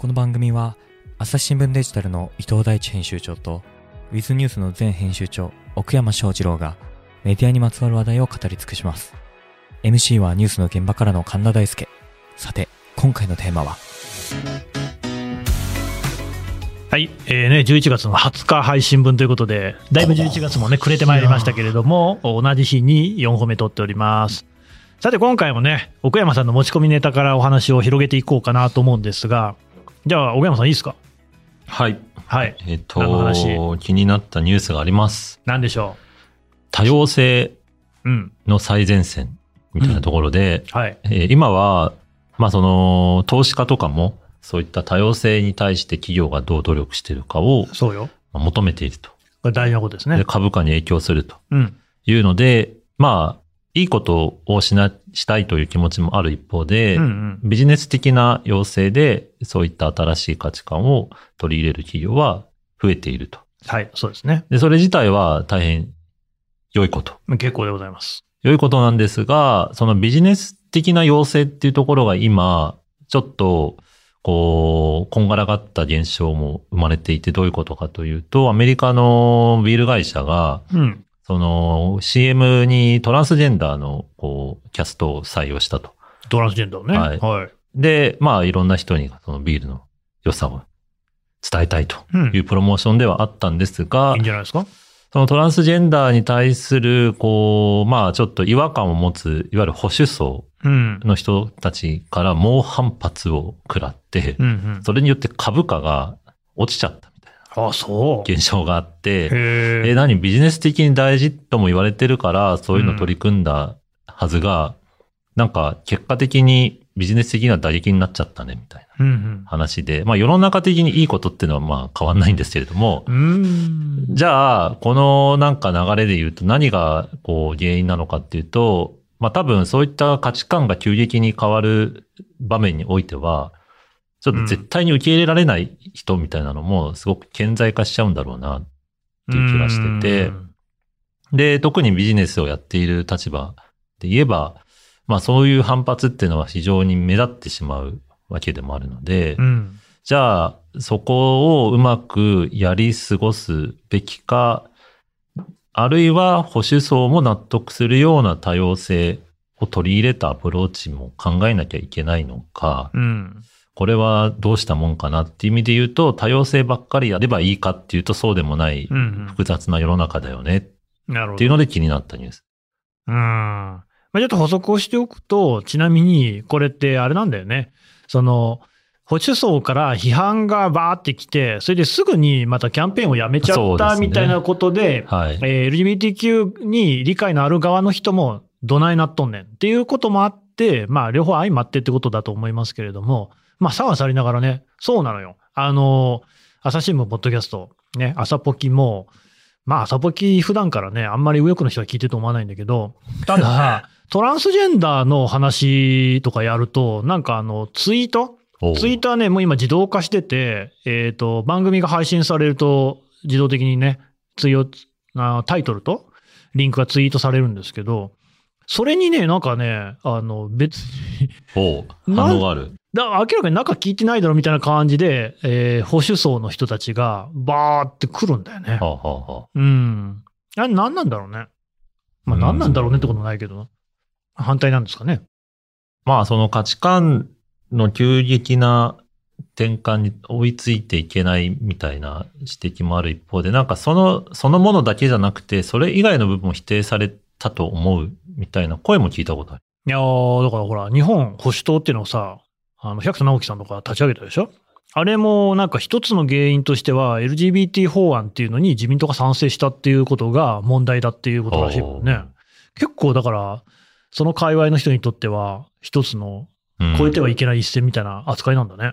この番組は朝日新聞デジタルの伊藤大地編集長とウィズニュースの前編集長奥山翔二郎がメディアにまつわる話題を語り尽くします。 MC はニュースの現場からの神田大輔。さて今回のテーマは、はい11月の20日配信分ということで、だいぶ11月もね暮れてまいりましたけれども、同じ日に4本目撮っております。さて今回もね奥山さんの持ち込みネタからお話を広げていこうかなと思うんですが、じゃあ奥山さんいいですか。はいはい、気になったニュースがあります。何でしょう。多様性の最前線みたいなところで、うんうん、はい、今は、まあ、その投資家とかもそういった多様性に対して企業がどう努力しているかを求めていると。これ大事なことですね。で、株価に影響するというので、うん、まあ、いいことをしたいという気持ちもある一方で、うんうん、ビジネス的な要請でそういった新しい価値観を取り入れる企業は増えていると。はい、そうですね。で、それ自体は大変良いこと。結構でございます。良いことなんですが、そのビジネス的な要請っていうところが今、ちょっとこんがらがった現象も生まれていて、どういうことかというと、アメリカのビール会社が、その CM にトランスジェンダーのキャストを採用したと。トランスジェンダーね。はい。はい、で、まあいろんな人にそのビールの良さを伝えたいというプロモーションではあったんですが、いいんじゃないですか。そのトランスジェンダーに対するまあちょっと違和感を持ついわゆる保守層の人たちから猛反発を食らって、うんうん、それによって株価が落ちちゃったみたいな。あ、そう。現象があって、何ビジネス的に大事とも言われてるからそういうの取り組んだはずが、うん、なんか結果的にビジネス的には打撃になっちゃったねみたいな話で、うんうん、まあ世の中的にいいことっていうのはまあ変わんないんですけれども、じゃあこのなんか流れで言うと何が原因なのかっていうと、まあ多分そういった価値観が急激に変わる場面においては、ちょっと絶対に受け入れられない人みたいなのもすごく顕在化しちゃうんだろうなっていう気がしてて、で、特にビジネスをやっている立場で言えば、まあそういう反発っていうのは非常に目立ってしまうわけでもあるので、うん、じゃあそこをうまくやり過ごすべきか、あるいは保守層も納得するような多様性を取り入れたアプローチも考えなきゃいけないのか、うん、これはどうしたもんかなっていう意味で言うと、多様性ばっかりやればいいかっていうとそうでもない複雑な世の中だよねっていうので気になったニュース。うん。ちょっと補足をしておくと、ちなみにこれってあれなんだよね。その保守層から批判がバーってきて、それですぐにまたキャンペーンをやめちゃったみたいなことで、LGBTQ に理解のある側の人もどないなっとんねんっていうこともあって、まあ両方相まってってことだと思いますけれども、まあ差はさりながらね、そうなのよ。朝日新聞ポッドキャスト、ね、朝ポキも、まあ朝ポキ普段からね、あんまり右翼の人は聞いてると思わないんだけど、ただ、トランスジェンダーの話とかやると、なんかツイートはね、もう今自動化してて、番組が配信されると、自動的にね、タイトルとリンクがツイートされるんですけど、それにね、なんかね、別に反応がある。明らかに中聞いてないだろみたいな感じで、保守層の人たちがバーって来るんだよね。はあはあ、うん。あれ何なんだろうね。まあ何なんだろうねってこともないけどな。反対なんですかね。まあその価値観の急激な転換に追いついていけないみたいな指摘もある一方で、なんかそのものだけじゃなくて、それ以外の部分を否定されたと思うみたいな声も聞いたことある。いやー、だからほら、日本保守党っていうのをさ、百田尚樹さんとか立ち上げたでしょ。あれもなんか一つの原因としては LGBT 法案っていうのに自民党が賛成したっていうことが問題だっていうことらしいもんね。結構だから、その界隈の人にとっては一つの超えてはいけない一線みたいな扱いなんだね。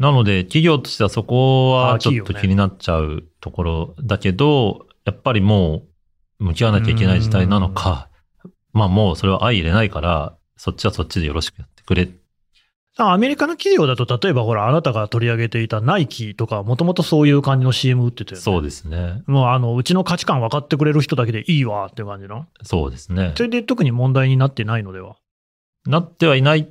うん、なので企業としてはそこはちょっと気になっちゃうところだけど、やっぱりもう向き合わなきゃいけない事態なのか、まあもうそれは相入れないから、そっちはそっちでよろしくやってくれ。アメリカの企業だと、例えばほら、あなたが取り上げていたナイキとか、もともとそういう感じの CM 打ってたよね。そうですね。もううちの価値観分かってくれる人だけでいいわって感じの。そうですね。それで特に問題になってないのでは。なってはいない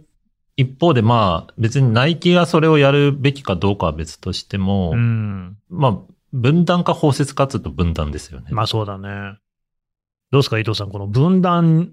一方でまあ別にナイキがそれをやるべきかどうかは別としても、うん、まあ分断か包摂かというと分断ですよね。まあそうだね。どうですか伊藤さん、この分断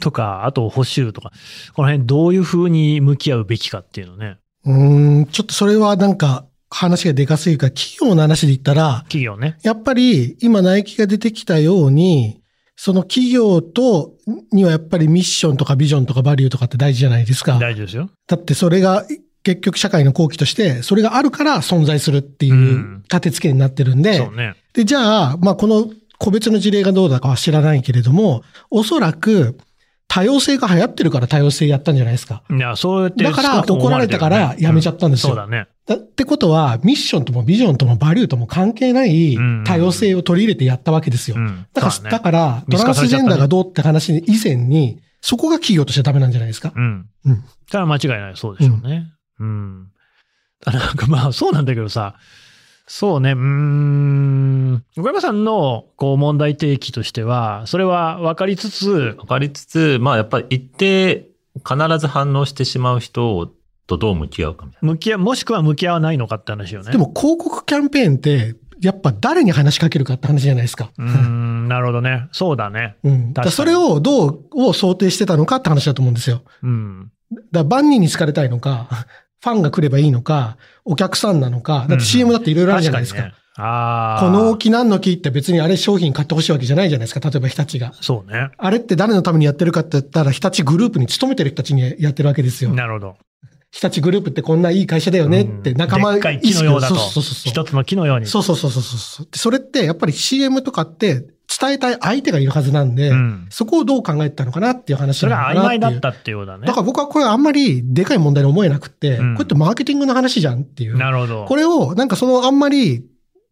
とかあと保守とかこの辺どういうふうに向き合うべきかっていうのね。ちょっとそれはなんか話がでかすぎるから企業の話で言ったら、企業ね。やっぱり今ナイキが出てきたようにその企業とにはやっぱりミッションとかビジョンとかバリューとかって大事じゃないですか。大事ですよ。だってそれが結局社会の後期としてそれがあるから存在するっていう立て付けになってるんで、そうね。でじゃあまあこの個別の事例がどうだかは知らないけれども、おそらく多様性が流行ってるから多様性やったんじゃないですか。いや、そうやってだから怒られたからやめちゃったんですよ。うん、そうだね。だってことはミッションともビジョンともバリューとも関係ない多様性を取り入れてやったわけですよ。うん、だからトランスジェンダーがどうって話以前にそこが企業としてはダメなんじゃないですか。うん。うん。ただ間違いないそうでしょうね。うん。なんかまあそうなんだけどさ。そうね、岡山さんのこう問題提起としては、それは分かりつつ、まあやっぱり一定必ず反応してしまう人とどう向き合うかみたいな。もしくは向き合わないのかって話よね。でも広告キャンペーンって、やっぱ誰に話しかけるかって話じゃないですか。なるほどね。そうだね。うん、だそれをどう想定してたのかって話だと思うんですよ。うん、だ万人に好かれたいのか。ファンが来ればいいのか、お客さんなのか、だって CM だっていろいろあるじゃないですか。うん、確かにね、あこの木何の木って別にあれ商品買ってほしいわけじゃないじゃないですか、例えば日立が。そうね。あれって誰のためにやってるかって言ったら、日立グループに勤めてる人たちにやってるわけですよ。なるほど。日立グループってこんないい会社だよねって仲間意識、うん、でっかい木のようだと。そう。一つの木のように。そう。それってやっぱり CM とかって、伝えたい相手がいるはずなんで、うん、そこをどう考えたのかなっていう話なのかなっていう。それは曖昧だったっていうようだね。だから僕はこれあんまりでかい問題に思えなくて、うん、これってマーケティングの話じゃんっていう。なるほど。これをなんかそのあんまり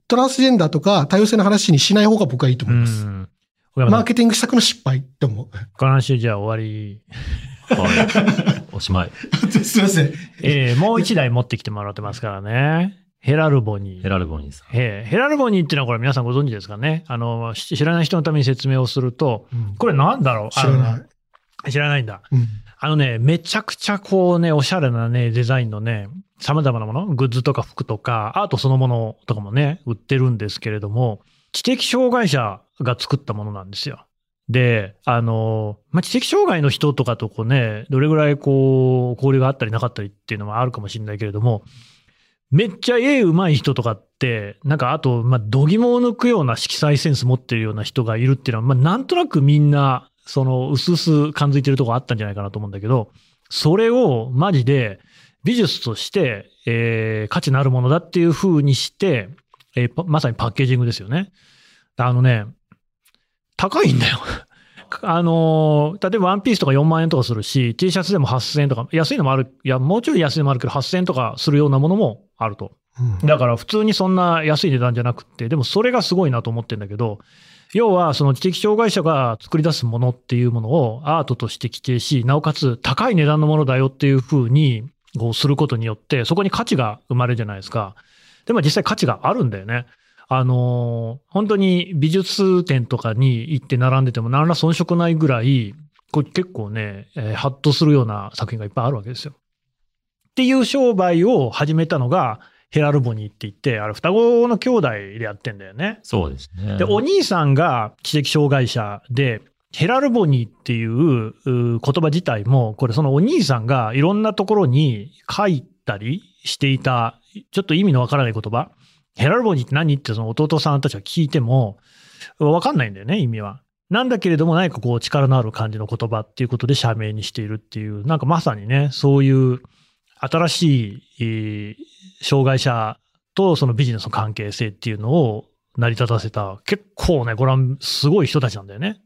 トランスジェンダーとか多様性の話にしない方が僕はいいと思います。うん、マーケティング施策の失敗って思う。この話じゃあ終わり。はい、おしまい。すいません。もう一台持ってきてもらってますからね。ヘラルボニーさん。ヘラルボニーっていうのはこれ皆さんご存知ですかね。知らない人のために説明をすると、うん、これなんだろう、知らないんだ。うん、めちゃくちゃこうね、おしゃれなね、デザインのね、様々なもの、グッズとか服とか、アートそのものとかもね、売ってるんですけれども、知的障害者が作ったものなんですよ。で、まあ、知的障害の人とかとこうね、どれぐらいこう、交流があったりなかったりっていうのもあるかもしれないけれども、めっちゃ絵うまい人とかって、なんかあと、まあ、度肝を抜くような色彩センス持ってるような人がいるっていうのは、まあ、なんとなくみんな、うすうす感づいてるとこあったんじゃないかなと思うんだけど、それをマジで美術として、価値のあるものだっていう風にして、まさにパッケージングですよね。高いんだよ。例えばワンピースとか4万円とかするし、T シャツでも8000円とか、安いのもある、いや、もうちょい安いのもあるけど、8000円とかするようなものもあると。うん、だから普通にそんな安い値段じゃなくて、でもそれがすごいなと思ってるんだけど、要はその知的障害者が作り出すものっていうものをアートとして規定し、なおかつ高い値段のものだよっていうふうにこうすることによって、そこに価値が生まれるじゃないですか。でも実際価値があるんだよね。本当に美術展とかに行って並んでても何ら遜色ないぐらい、こう結構ね、ハッとするような作品がいっぱいあるわけですよ。っていう商売を始めたのがヘラルボニーって言って、あれ双子の兄弟でやってんだよね。そうですね。で、お兄さんが知的障害者で、ヘラルボニーっていう言葉自体も、これそのお兄さんがいろんなところに書いたりしていた、ちょっと意味のわからない言葉。ヘラルボニーって何ってその弟さんたちは聞いても分かんないんだよね、意味は。なんだけれども何かこう力のある感じの言葉っていうことで社名にしているっていう、なんかまさにね、そういう新しい障害者とそのビジネスの関係性っていうのを成り立たせた、結構ね、ご覧すごい人たちなんだよね。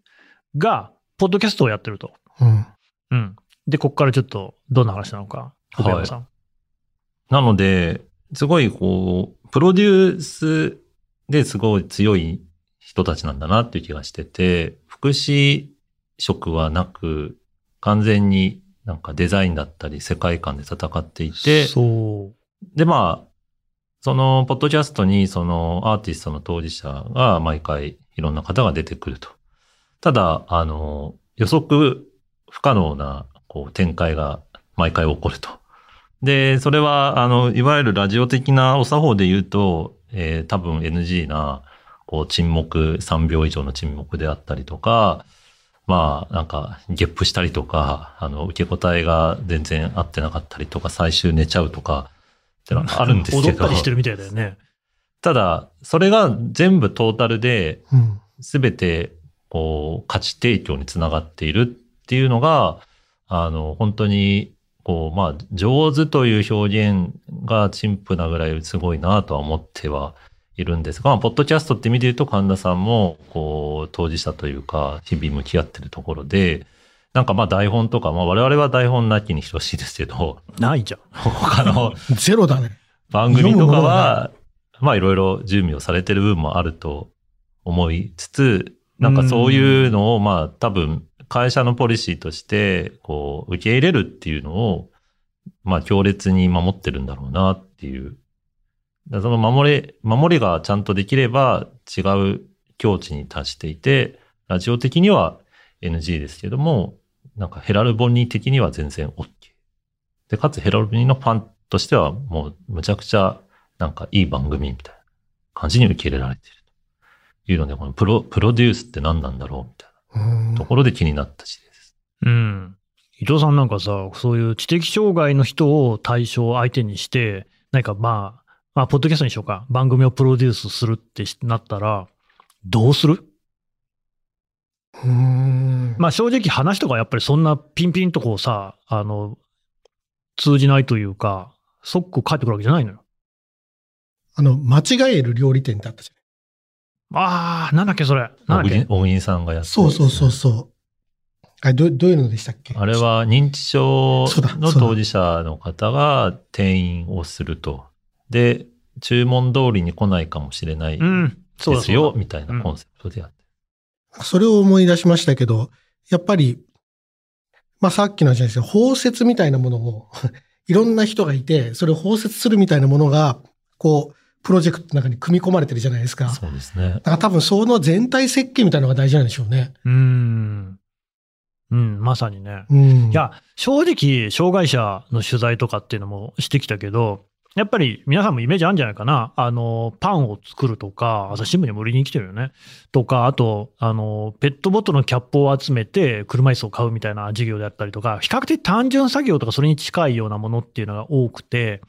が、ポッドキャストをやってると。うん。うん。で、ここからちょっとどんな話なのか、岡山さん。はい、なので、すごいこう、プロデュースですごい強い人たちなんだなっていう気がしてて、福祉色はなく、完全になんかデザインだったり世界観で戦っていて、でまあ、そのポッドキャストにそのアーティストの当事者が毎回いろんな方が出てくると。ただ、予測不可能なこう展開が毎回起こると。で、それは、いわゆるラジオ的なお作法で言うと、多分 NG な、こう、沈黙、3秒以上の沈黙であったりとか、まあ、なんか、ゲップしたりとか、受け答えが全然合ってなかったりとか、最終寝ちゃうとか、ってのがあるんですけど。踊ったりしてるみたいだよね。ただ、それが全部トータルで、すべて、こう、価値提供につながっているっていうのが、本当に、こう、まあ、上手という表現が陳腐なぐらいすごいなとは思ってはいるんですが、まあ、ポッドキャストって意味で言うと神田さんも、こう、当事者というか、日々向き合ってるところで、なんかまあ台本とか、まあ我々は台本なきに等しいですけど。ないじゃん。他の。ゼロだね。番組とかは、まあいろいろ準備をされてる部分もあると思いつつ、なんかそういうのをまあ多分、会社のポリシーとして、こう、受け入れるっていうのを、まあ、強烈に守ってるんだろうなっていう。その守りがちゃんとできれば、違う境地に達していて、ラジオ的には NG ですけども、なんかヘラルボニー的には全然 OK。で、かつヘラルボニーのファンとしては、もう、むちゃくちゃ、なんかいい番組みたいな感じに受け入れられているというので、このプロデュースって何なんだろうみたいな。ところで気になったしです。うん。伊藤さんなんかさ、そういう知的障害の人を対象相手にして、なんかまあ、ポッドキャストにしようか、番組をプロデュースするってなったら、どうする？まあ正直話とかやっぱりそんなピンピンとこうさ、通じないというか、即帰ってくるわけじゃないのよ。間違える料理店ってあったじゃん。ああ、なんだっけそれ。小栗さんがやってた、ね。そう。あれどういうのでしたっけ？あれは認知症の当事者の方が店員をすると。で、注文通りに来ないかもしれないですよ、みたいなコンセプトでやって、それを思い出しましたけど、やっぱり、まあさっきの話ですけど、包摂みたいなものをいろんな人がいて、それを包摂するみたいなものが、こう、プロジェクトの中に組み込まれてるじゃないですか。そうですね。だから多分その全体設計みたいなのが大事なんでしょうね。うん、まさにね。いや、正直、障害者の取材とかっていうのもしてきたけど、やっぱり皆さんもイメージあるんじゃないかな。パンを作るとか、朝日新聞にも売りに来てるよね。とか、あと、ペットボトルのキャップを集めて車椅子を買うみたいな事業であったりとか、比較的単純作業とかそれに近いようなものっていうのが多くて、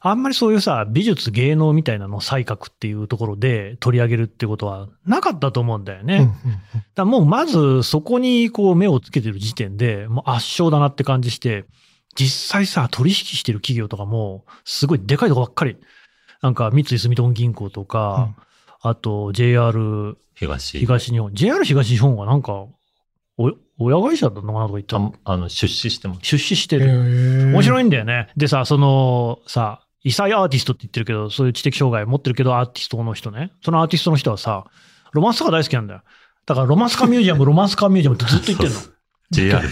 あんまりそういうさ、美術芸能みたいなのを才覚っていうところで取り上げるってことはなかったと思うんだよね。だもうまずそこにこう目をつけてる時点でもう圧勝だなって感じして、実際さ、取引してる企業とかもすごいでかいとこばっかり。なんか三井住友銀行とか、あと JR 東日本。JR 東日本はなんか、親会社だのかなとか言ったの？出資してます。出資してる。面白いんだよね。でさ、そのさ、異彩アーティストって言ってるけど、そういう知的障害持ってるけど、アーティストの人ね。そのアーティストの人はさ、ロマンスカー大好きなんだよ。だからロマンスカーミュージアムってずっと言ってるの。JR。う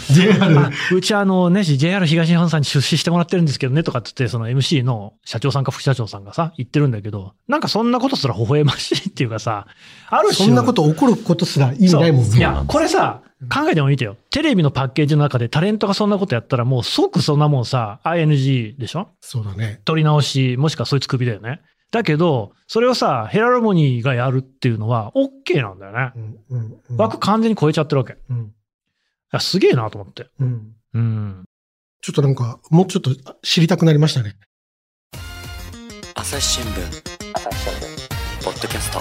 ちね、JR 東日本さんに出資してもらってるんですけどね、とかって言って、その MC の社長さんか副社長さんがさ、言ってるんだけど、なんかそんなことすら微笑ましいっていうかさ、ある種。そんなこと起こることすら意味ないもんね。いや、これさ、考えても見てよ。テレビのパッケージの中でタレントがそんなことやったらもう即そんなもんさ、ING でしょ？そうだね。取り直し、もしくはそいつ首だよね。だけど、それをさ、ヘラルモニーがやるっていうのは OK なんだよね。枠完全に超えちゃってるわけ。すげえなと思って。ちょっとなんか、もうちょっと知りたくなりましたね。朝日新聞。ポッドキャスト。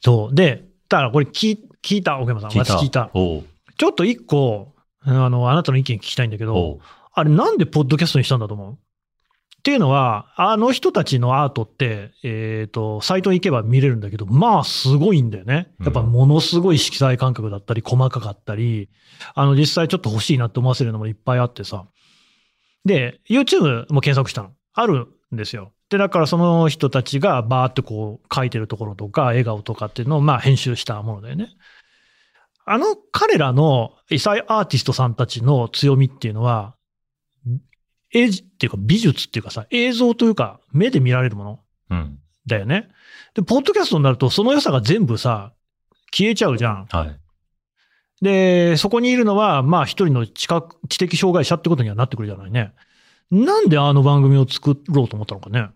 そう。で、だからこれ聞いた、奥山さん。私聞いた。ちょっと一個、あなたの意見聞きたいんだけど、あれなんでポッドキャストにしたんだと思う？っていうのは、あの人たちのアートって、サイトに行けば見れるんだけど、まあすごいんだよね。やっぱものすごい色彩感覚だったり、細かかったり、実際ちょっと欲しいなって思わせるのもいっぱいあってさ。で、YouTube も検索したの。あるんですよ。で、だからその人たちがバーってこう描いてるところとか、笑顔とかっていうのをまあ編集したものだよね。彼らの異彩アーティストさんたちの強みっていうのは、絵っていうか美術っていうかさ、映像というか目で見られるものだよね。うん、で、ポッドキャストになるとその良さが全部さ、消えちゃうじゃん。はい、で、そこにいるのはまあ一人の知的障害者ってことにはなってくるじゃないね。なんであの番組を作ろうと思ったのかね。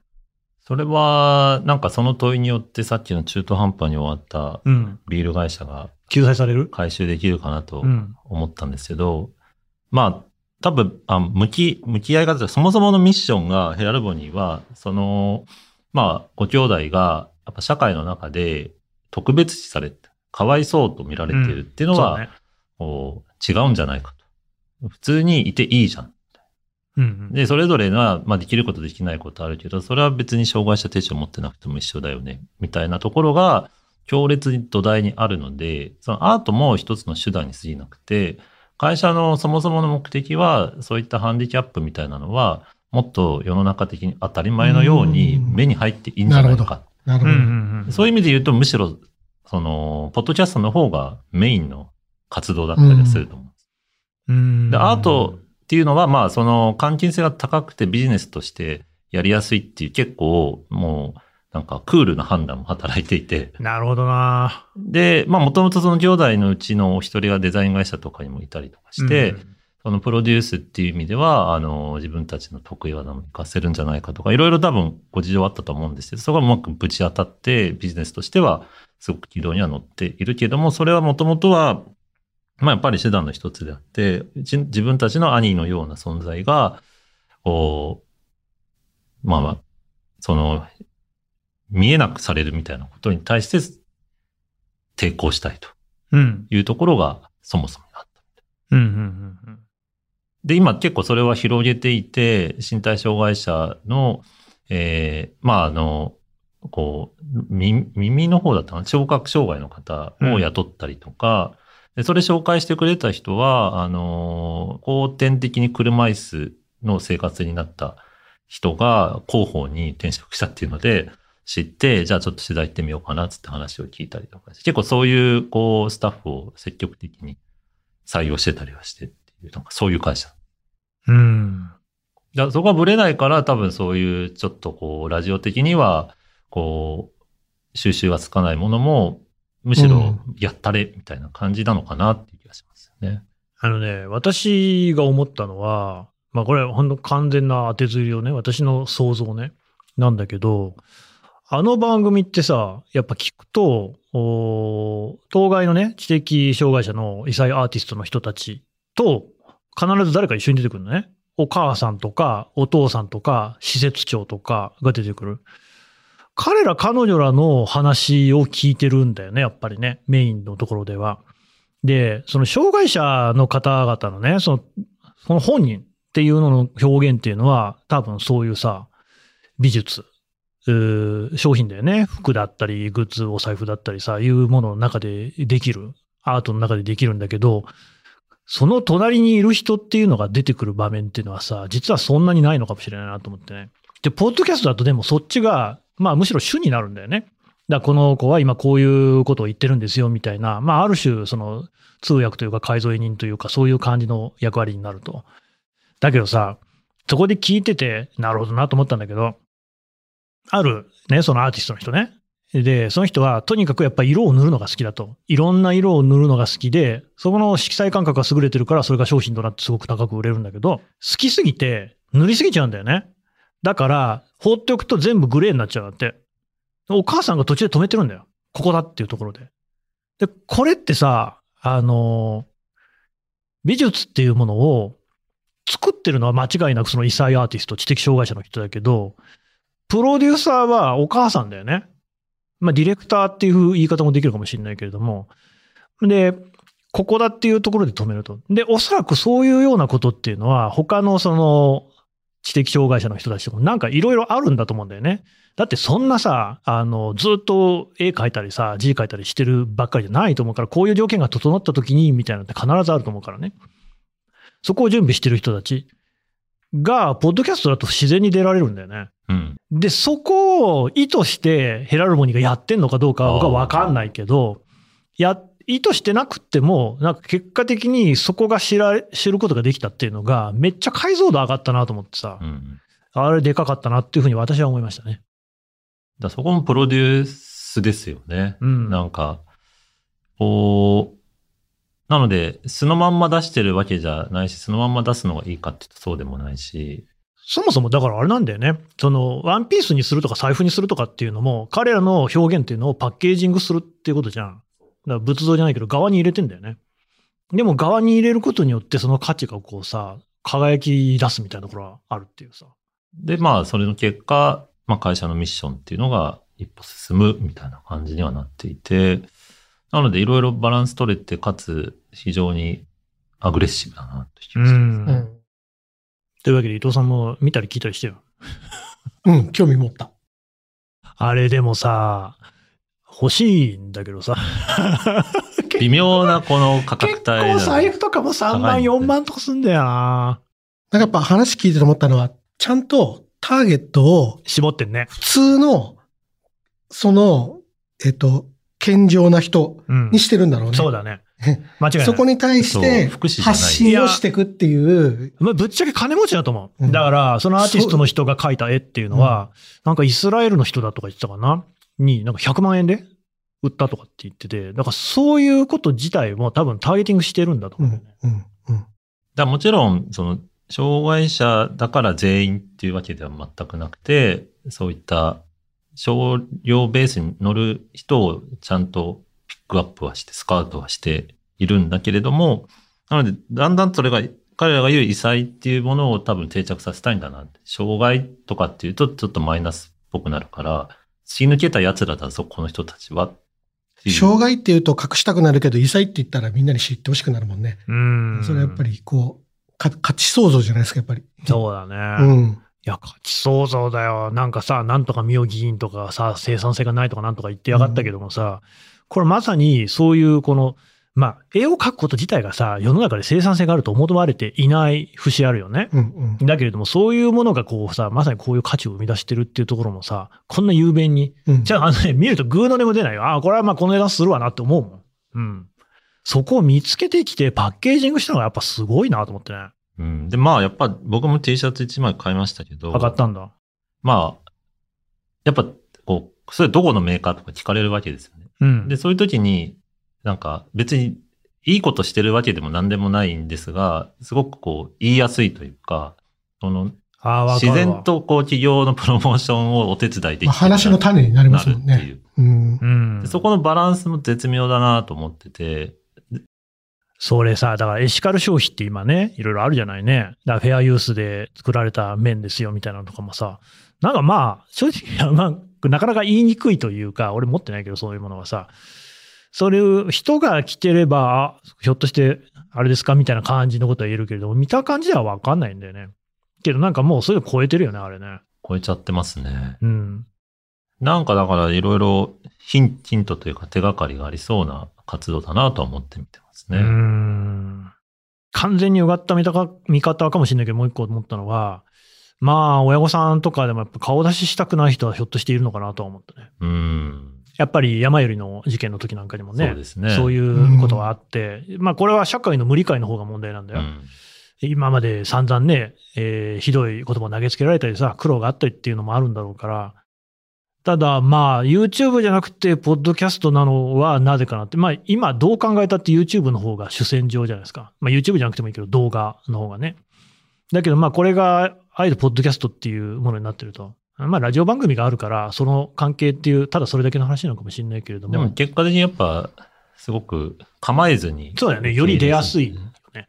それはなんかその問いによってさっきの中途半端に終わったビール会社が救済される？回収できるかなと思ったんですけど、うん、まあ多分向き合い方、そもそものミッションがヘラルボニーは、そのまあご兄弟がやっぱ社会の中で特別視されてかわいそうと見られているっていうのは、うん、そうね、違うんじゃないかと。普通にいていいじゃん。うんうん、でそれぞれが、まあ、できることできないことあるけど、それは別に障害者手帳を持ってなくても一緒だよねみたいなところが強烈に土台にあるので、そのアートも一つの手段に過ぎなくて、会社のそもそもの目的はそういったハンディキャップみたいなのはもっと世の中的に当たり前のように目に入っていいんじゃないか。そういう意味で言うと、むしろそのポッドキャストの方がメインの活動だったりすると思う。でアートっていうのは、まあ、その、換金性が高くてビジネスとしてやりやすいっていう、結構、もう、なんか、クールな判断も働いていて。なるほどな。で、まあ、もともとその兄弟のうちのお一人がデザイン会社とかにもいたりとかして、うん、そのプロデュースっていう意味では、自分たちの得意技も活かせるんじゃないかとか、いろいろ多分ご事情あったと思うんですけど、そこがうまくぶち当たって、ビジネスとしては、すごく軌道には乗っているけども、それはもともとは、まあやっぱり手段の一つであって、自分たちの兄のような存在が、まあまあ、その、見えなくされるみたいなことに対して抵抗したいというところがそもそもあった。で、今結構それは広げていて、身体障害者の、まあこう、耳の方だったかな、聴覚障害の方を雇ったりとか、うん、それ紹介してくれた人は、後天的に車椅子の生活になった人が広報に転職したっていうので知って、じゃあちょっと取材行ってみようかなって話を聞いたりとかして、結構そういう、こう、スタッフを積極的に採用してたりはしてっていう、なんかそういう会社。うん。そこはブレないから、多分そういう、ちょっとこう、ラジオ的には、こう、収集がつかないものも、むしろやったれみたいな感じなのかなっていう気がしますよね。うん、私が思ったのは、まあこれはほんの完全な当てずりをね、私の想像ね、なんだけど、あの番組ってさ、やっぱ聞くと、当該のね、知的障害者の異彩アーティストの人たちと、必ず誰か一緒に出てくるのね。お母さんとか、お父さんとか、施設長とかが出てくる。彼ら彼女らの話を聞いてるんだよね、やっぱりね、メインのところでは。で、その障害者の方々のね、その本人っていうのの表現っていうのは、多分そういうさ、美術、商品だよね。服だったり、グッズ、お財布だったりさ、いうものの中でできる、アートの中でできるんだけど、その隣にいる人っていうのが出てくる場面っていうのはさ、実はそんなにないのかもしれないなと思ってね。で、ポッドキャストだとでもそっちが、まあむしろ主になるんだよね。だからこの子は今こういうことを言ってるんですよみたいな、まあある種その通訳というか介添え人というかそういう感じの役割になると。だけどさ、そこで聞いてて、なるほどなと思ったんだけど、あるね、そのアーティストの人ね。で、その人はとにかくやっぱり色を塗るのが好きだと。いろんな色を塗るのが好きで、そこの色彩感覚が優れてるからそれが商品となってすごく高く売れるんだけど、好きすぎて塗りすぎちゃうんだよね。だから、放っておくと全部グレーになっちゃうんだって。お母さんが途中で止めてるんだよ。ここだっていうところで。で、これってさ、美術っていうものを作ってるのは間違いなくその異彩アーティスト、知的障害者の人だけど、プロデューサーはお母さんだよね。まあ、ディレクターっていう言い方もできるかもしれないけれども。で、ここだっていうところで止めると。で、おそらくそういうようなことっていうのは、他のその、知的障害者の人たちとかなんかいろいろあるんだと思うんだよね。だってそんなさ、ずっと絵描いたりさ、字描いたりしてるばっかりじゃないと思うから、こういう条件が整った時にみたいなのって必ずあると思うからね。そこを準備してる人たちが、ポッドキャストだと自然に出られるんだよね。うん、で、そこを意図してヘラルモニーがやってんのかどうかは僕は分かんないけど、意図してなくっても、なんか結果的にそこが知ることができたっていうのが、めっちゃ解像度上がったなと思ってさ、うん、あれでかかったなっていうふうに私は思いましたね。だそこもプロデュースですよね。うん、なんか、なので、そのまんま出してるわけじゃないし、そのまんま出すのがいいかって言うとそうでもないし。そもそもだからあれなんだよね。その、ワンピースにするとか財布にするとかっていうのも、彼らの表現っていうのをパッケージングするっていうことじゃん。だから仏像じゃないけど側に入れてんだよね。でも側に入れることによってその価値がこうさ、輝き出すみたいなところはあるっていうさ。で、まあそれの結果、まあ会社のミッションっていうのが一歩進むみたいな感じにはなっていて、なのでいろいろバランス取れて、かつ非常にアグレッシブだなって気がしますね。というわけで伊藤さんも見たり聞いたりしてよ。うん、興味持った。あれでもさ、欲しいんだけどさ微妙なこの価格帯だ、ね、結構財布とかも3万4万とかすんだよな。なんかやっぱ話聞いてて思ったのは、ちゃんとターゲットを絞ってんね。普通のその健常な人にしてるんだろうね、うん、そうだね、間違いない。そこに対して発信をしていくっていう。まあ、ぶっちゃけ金持ちだと思う、うん、だからそのアーティストの人が描いた絵っていうのは、うん、なんかイスラエルの人だとか言ってたかなに、なんか100万円で売ったとかって言ってて、だからそういうこと自体も多分ターゲティングしてるんだと思うね。うんうんうん、だからもちろん、その、障害者だから全員っていうわけでは全くなくて、そういった商業ベースに乗る人をちゃんとピックアップはして、スカウトはしているんだけれども、なので、だんだんそれが、彼らが言う異彩っていうものを多分定着させたいんだな。障害とかっていうとちょっとマイナスっぽくなるから、突き抜けた奴らだぞ、この人たちは。障害っていうと隠したくなるけど、異彩って言ったらみんなに知ってほしくなるもんね。それはやっぱりこう、価値創造じゃないですか、やっぱり。そうだね。うん。いや、価値創造だよ。なんかさ、なんとか妙議員とかさ、生産性がないとかなんとか言ってやがったけどもさ、うん、これまさにそういうこの、まあ、絵を描くこと自体がさ、世の中で生産性があると思われていない節あるよね。うんうん、だけれども、そういうものがこうさ、まさにこういう価値を生み出してるっていうところもさ、こんな雄弁に。うん、じゃあ、ね、見るとグーの音も出ないよ。ああ、これはまあ、この値段するわなって思うもん。うん。そこを見つけてきて、パッケージングしたのがやっぱすごいなと思ってね。うん。で、まあ、やっぱ僕も T シャツ1枚買いましたけど。上がったんだ。まあ、やっぱ、こう、それどこのメーカーとか聞かれるわけですよね。うん。で、そういう時に、なんか別にいいことしてるわけでも何でもないんですが、すごくこう言いやすいというか、その自然とこう企業のプロモーションをお手伝いできる。話の種になりますもんね。うん、そこのバランスも絶妙だなと思ってて。それさ、だからエシカル消費って今ね、いろいろあるじゃないね。だからフェアユースで作られた麺ですよみたいなのとかもさ、なんかまあ正直、まあ、なかなか言いにくいというか、俺持ってないけどそういうものはさ、それを人が着てれば、ひょっとして、あれですかみたいな感じのことは言えるけれども、見た感じではわかんないんだよね。けどなんかもうそれ超えてるよね、あれね。超えちゃってますね。うん。なんかだからいろいろヒントというか手がかりがありそうな活動だなとは思って見てますね。完全にうがった見方かもしれないけど、もう一個思ったのは、まあ、親御さんとかでもやっぱ顔出ししたくない人はひょっとしているのかなとは思ったね。やっぱり山よりの事件の時なんかにもね、そうですね。そういうことはあって、まあこれは社会の無理解の方が問題なんだよ。今まで散々ね、ひどい言葉を投げつけられたりさ、苦労があったりっていうのもあるんだろうから、ただまあ YouTube じゃなくてポッドキャストなのはなぜかなって、まあ今どう考えたって YouTube の方が主戦場じゃないですか。まあ YouTube じゃなくてもいいけど動画の方がね。だけどまあこれがあえてポッドキャストっていうものになってると。まあ、ラジオ番組があるから、その関係っていう、ただそれだけの話なのかもしれないけれども。でも結果的にやっぱ、すごく構えずに。そうだよね。より出やすいよね。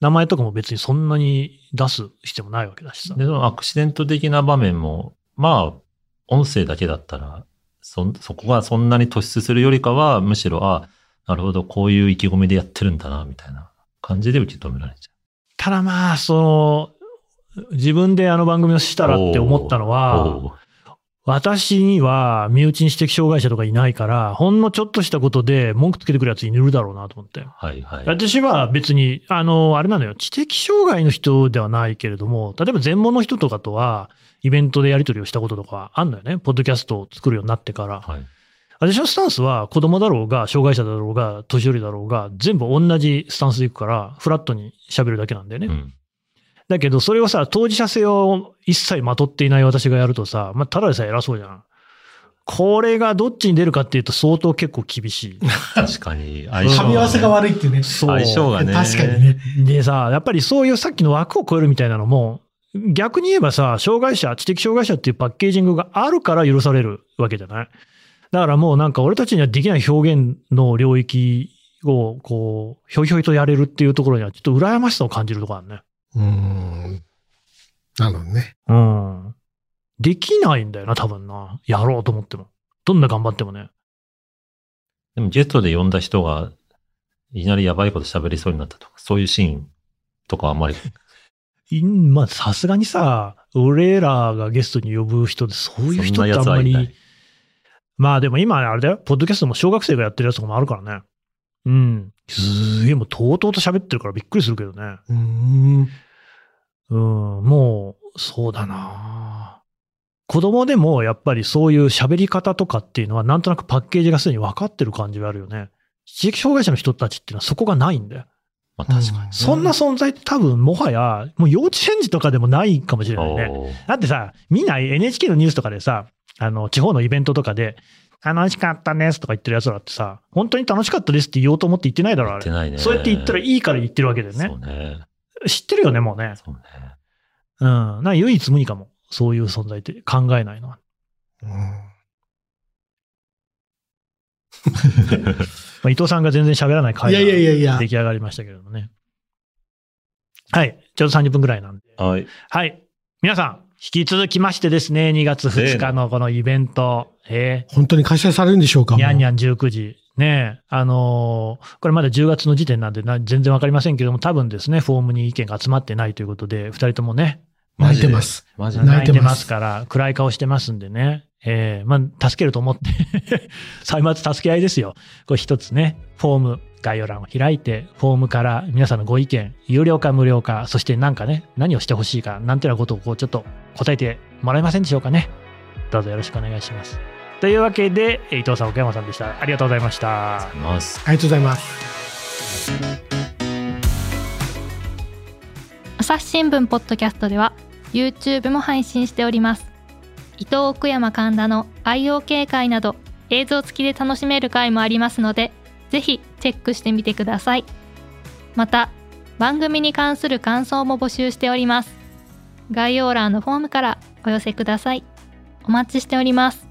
名前とかも別にそんなに出す必要もないわけだしさ。で、そのアクシデント的な場面も、まあ、音声だけだったら、そこがそんなに突出するよりかは、むしろ、あ、なるほど、こういう意気込みでやってるんだな、みたいな感じで受け止められちゃう。ただまあ、その、自分であの番組をしたらって思ったのは、私には身内に知的障害者とかいないから、ほんのちょっとしたことで文句つけてくるやついるだろうなと思って。はいはい、私は別に、あれなのよ、知的障害の人ではないけれども、例えば全盲の人とかとは、イベントでやり取りをしたこととかあんのよね。ポッドキャストを作るようになってから。はい、私のスタンスは、子供だろうが、障害者だろうが、年寄りだろうが、全部同じスタンスでいくから、フラットに喋るだけなんだよね。うんだけど、それをさ、当事者性を一切まとっていない私がやるとさ、まあ、ただでさえ偉そうじゃん。これがどっちに出るかっていうと相当結構厳しい。確かに。相性がね。噛み合わせが悪いっていうね。そう。相性がね。確かにね。でさ、やっぱりそういうさっきの枠を超えるみたいなのも、逆に言えばさ、障害者、知的障害者っていうパッケージングがあるから許されるわけじゃない？だからもうなんか俺たちにはできない表現の領域をこう、ひょいひょいとやれるっていうところにはちょっと羨ましさを感じるところあるね。なるほどね。うん。できないんだよな、多分な。やろうと思っても。どんな頑張ってもね。でも、ゲストで呼んだ人が、いきなりやばいこと喋りそうになったとか、そういうシーンとかはあんまり。まあ、さすがにさ、俺らがゲストに呼ぶ人で、そういう人ってあんまり。まあ、でも今、あれだよ。ポッドキャストも小学生がやってるやつとかもあるからね。うん。すげえ、もう、とうとうと喋ってるからびっくりするけどね。もう、そうだな。子供でもやっぱりそういう喋り方とかっていうのはなんとなくパッケージがすでに分かってる感じがあるよね。知的障害者の人たちっていうのはそこがないんだよ。まあ確かに。そんな存在って多分もはや、もう幼稚園児とかでもないかもしれないね。だってさ、見ない NHK のニュースとかでさ、地方のイベントとかで、楽しかったですとか言ってる奴らってさ、本当に楽しかったですって言おうと思って言ってないだろ、あれ。言ってないね。そうやって言ったらいいから言ってるわけだよね。そうね。知ってるよね、もうね。そうね。うん。なんか唯一無二かも。そういう存在って考えないのは。まあ伊藤さんが全然喋らない回が出来上がりましたけれどもね。はい。ちょうど30分ぐらいなんで。はい。はい。皆さん、引き続きましてですね、2月2日のこのイベント。本当に開催されるんでしょうか？にゃんにゃん19時。ねえ、これまだ10月の時点なんで全然わかりませんけども、多分ですね、フォームに意見が集まってないということで、二人ともね、泣いてます。マジで泣いてますから、暗い顔してますんでね、まあ、助けると思って、歳末助け合いですよ。これ一つね、フォーム、概要欄を開いて、フォームから皆さんのご意見、有料か無料か、そしてなんかね、何をしてほしいか、なんていうようなことをこう、ちょっと答えてもらえませんでしょうかね。どうぞよろしくお願いします。というわけで、伊藤さん、奥山さんでした。ありがとうございました。ありがとうございます。朝日新聞ポッドキャストでは YouTube も配信しております。伊藤、奥山、神田の IOK 会など映像付きで楽しめる会もありますので、ぜひチェックしてみてください。また、番組に関する感想も募集しております。概要欄のフォームからお寄せください。お待ちしております。